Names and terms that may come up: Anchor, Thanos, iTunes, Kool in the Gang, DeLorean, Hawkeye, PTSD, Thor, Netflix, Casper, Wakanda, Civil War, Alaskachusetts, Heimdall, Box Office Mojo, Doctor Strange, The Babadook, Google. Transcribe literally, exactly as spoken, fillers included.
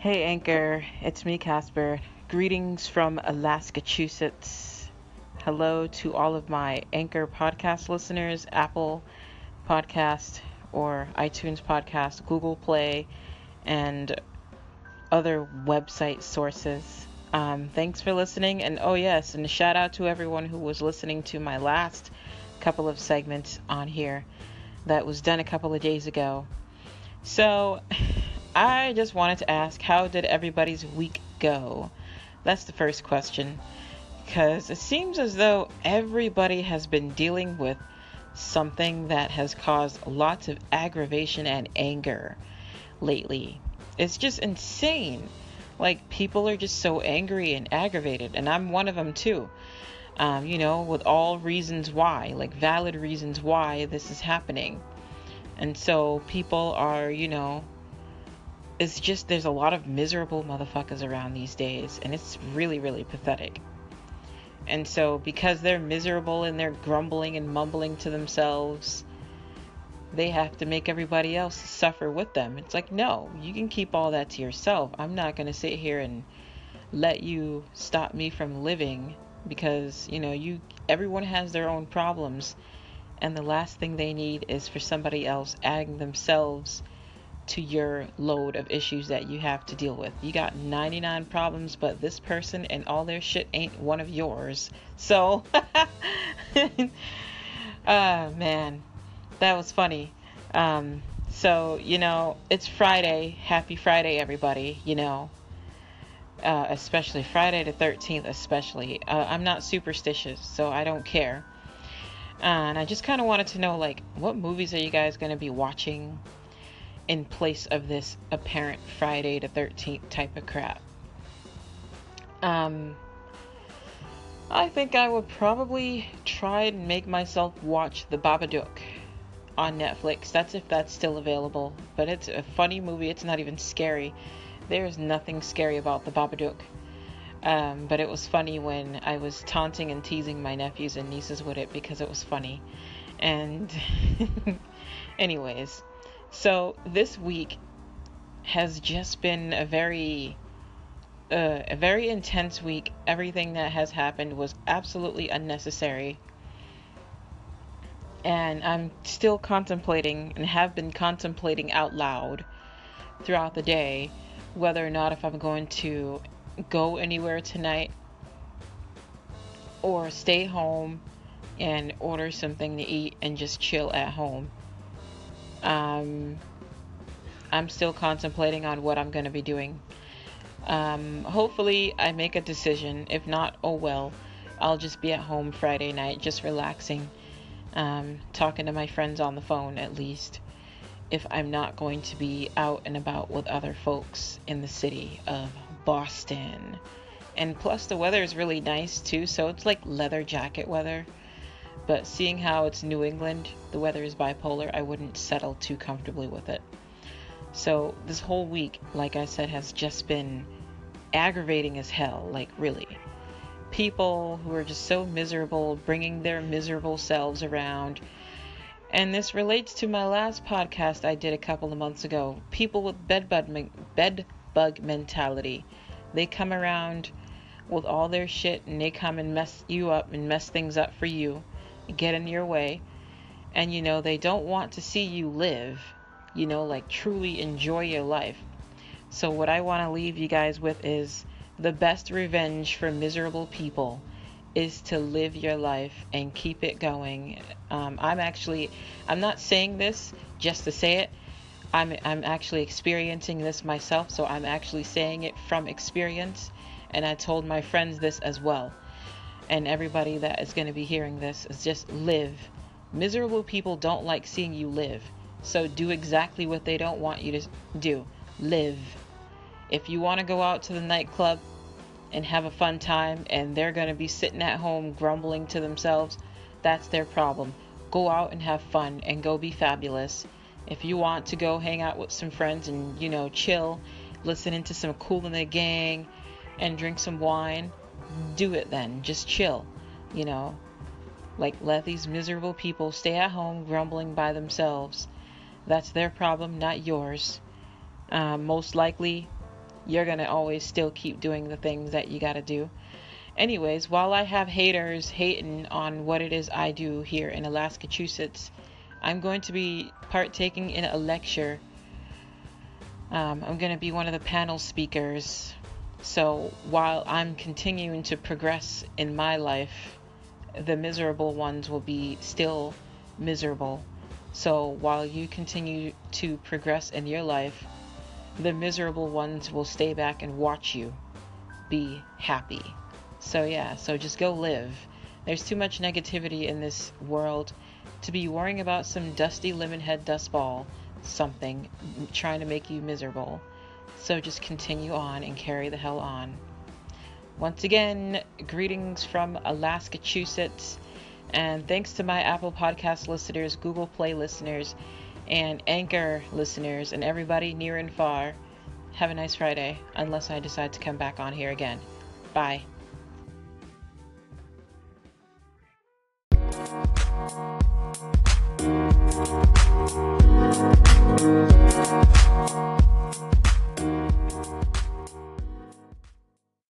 Hey Anchor, it's me Casper. Greetings from Alaskachusetts. Hello to all of my Anchor podcast listeners, Apple Podcast or iTunes Podcast, Google Play, and other website sources. Um, thanks for listening, and oh yes, and a shout out to everyone who was listening to my last couple of segments on here that was done a couple of days ago. So I just wanted to ask, how did everybody's week go? That's the first question, because it seems as though everybody has been dealing with something that has caused lots of aggravation and anger lately. It's just insane. Like, people are just so angry and aggravated, and I'm one of them too. Um, you know, with all reasons why, like valid reasons why this is happening. And so people are, you know, it's just, there's a lot of miserable motherfuckers around these days, and it's really, really pathetic. And so because they're miserable and they're grumbling and mumbling to themselves, they have to make everybody else suffer with them. It's like, no, you can keep all that to yourself. I'm not going to sit here and let you stop me from living because, you know, you, everyone has their own problems, and the last thing they need is for somebody else adding themselves to your load of issues that you have to deal with. You got ninety-nine problems, but this person and all their shit ain't one of yours. So, ah, uh, man, that was funny. Um, so, you know, it's Friday. Happy Friday, everybody, you know, uh, especially Friday the thirteenth, especially. Uh, I'm not superstitious, so I don't care. Uh, and I just kind of wanted to know, like, what movies are you guys going to be watching in place of this apparent Friday the thirteenth type of crap? Um, I think I would probably try and make myself watch The Babadook on Netflix. That's if that's still available. But it's a funny movie. It's not even scary. There's nothing scary about The Babadook. Um, but it was funny when I was taunting and teasing my nephews and nieces with it because it was funny. And anyways, so this week has just been a very, uh, a very intense week. Everything that has happened was absolutely unnecessary. And I'm still contemplating, and have been contemplating out loud throughout the day, whether or not if I'm going to go anywhere tonight or stay home and order something to eat and just chill at home. Um, I'm still contemplating on what I'm going to be doing. Um, hopefully I make a decision. If not, oh well, I'll just be at home Friday night, just relaxing, um, talking to my friends on the phone, at least, if I'm not going to be out and about with other folks in the city of Boston. And plus the weather is really nice too. So it's like leather jacket weather. But seeing how it's New England, the weather is bipolar, I wouldn't settle too comfortably with it. So this whole week, like I said, has just been aggravating as hell. Like, really. People who are just so miserable, bringing their miserable selves around. And this relates to my last podcast I did a couple of months ago. People with bed bug, men- bed bug mentality. They come around with all their shit, and they come and mess you up and mess things up for you. Get in your way, and you know they don't want to see you live, you know, like truly enjoy your life. So what I want to leave you guys with is the best revenge for miserable people is to live your life and keep it going. um, I'm actually I'm not saying this just to say it. I'm, I'm actually experiencing this myself, so I'm actually saying it from experience, and I told my friends this as well. And everybody that is going to be hearing this is just live. Miserable people don't like seeing you live. So do exactly what they don't want you to do. Live. If you want to go out to the nightclub and have a fun time, and they're going to be sitting at home grumbling to themselves, that's their problem. Go out and have fun and go be fabulous. If you want to go hang out with some friends and, you know, chill, listening to some Kool in the Gang and drink some wine, do it then. Just chill, you know, like let these miserable people stay at home grumbling by themselves. That's their problem, not yours. Uh, most likely you're going to always still keep doing the things that you got to do. Anyways, while I have haters hating on what it is I do here in Alaskachusetts, I'm going to be partaking in a lecture. Um, I'm going to be one of the panel speakers. So while I'm continuing to progress in my life, the miserable ones will be still miserable. So while you continue to progress in your life, the miserable ones will stay back and watch you be happy. So yeah, so just go live. There's too much negativity in this world to be worrying about some dusty lemonhead dustball something trying to make you miserable. So just continue on and carry the hell on. Once again, greetings from Alaskachusetts, and thanks to my Apple Podcast listeners, Google Play listeners, and Anchor listeners, and everybody near and far. Have a nice Friday, unless I decide to come back on here again. Bye. We'll be right back.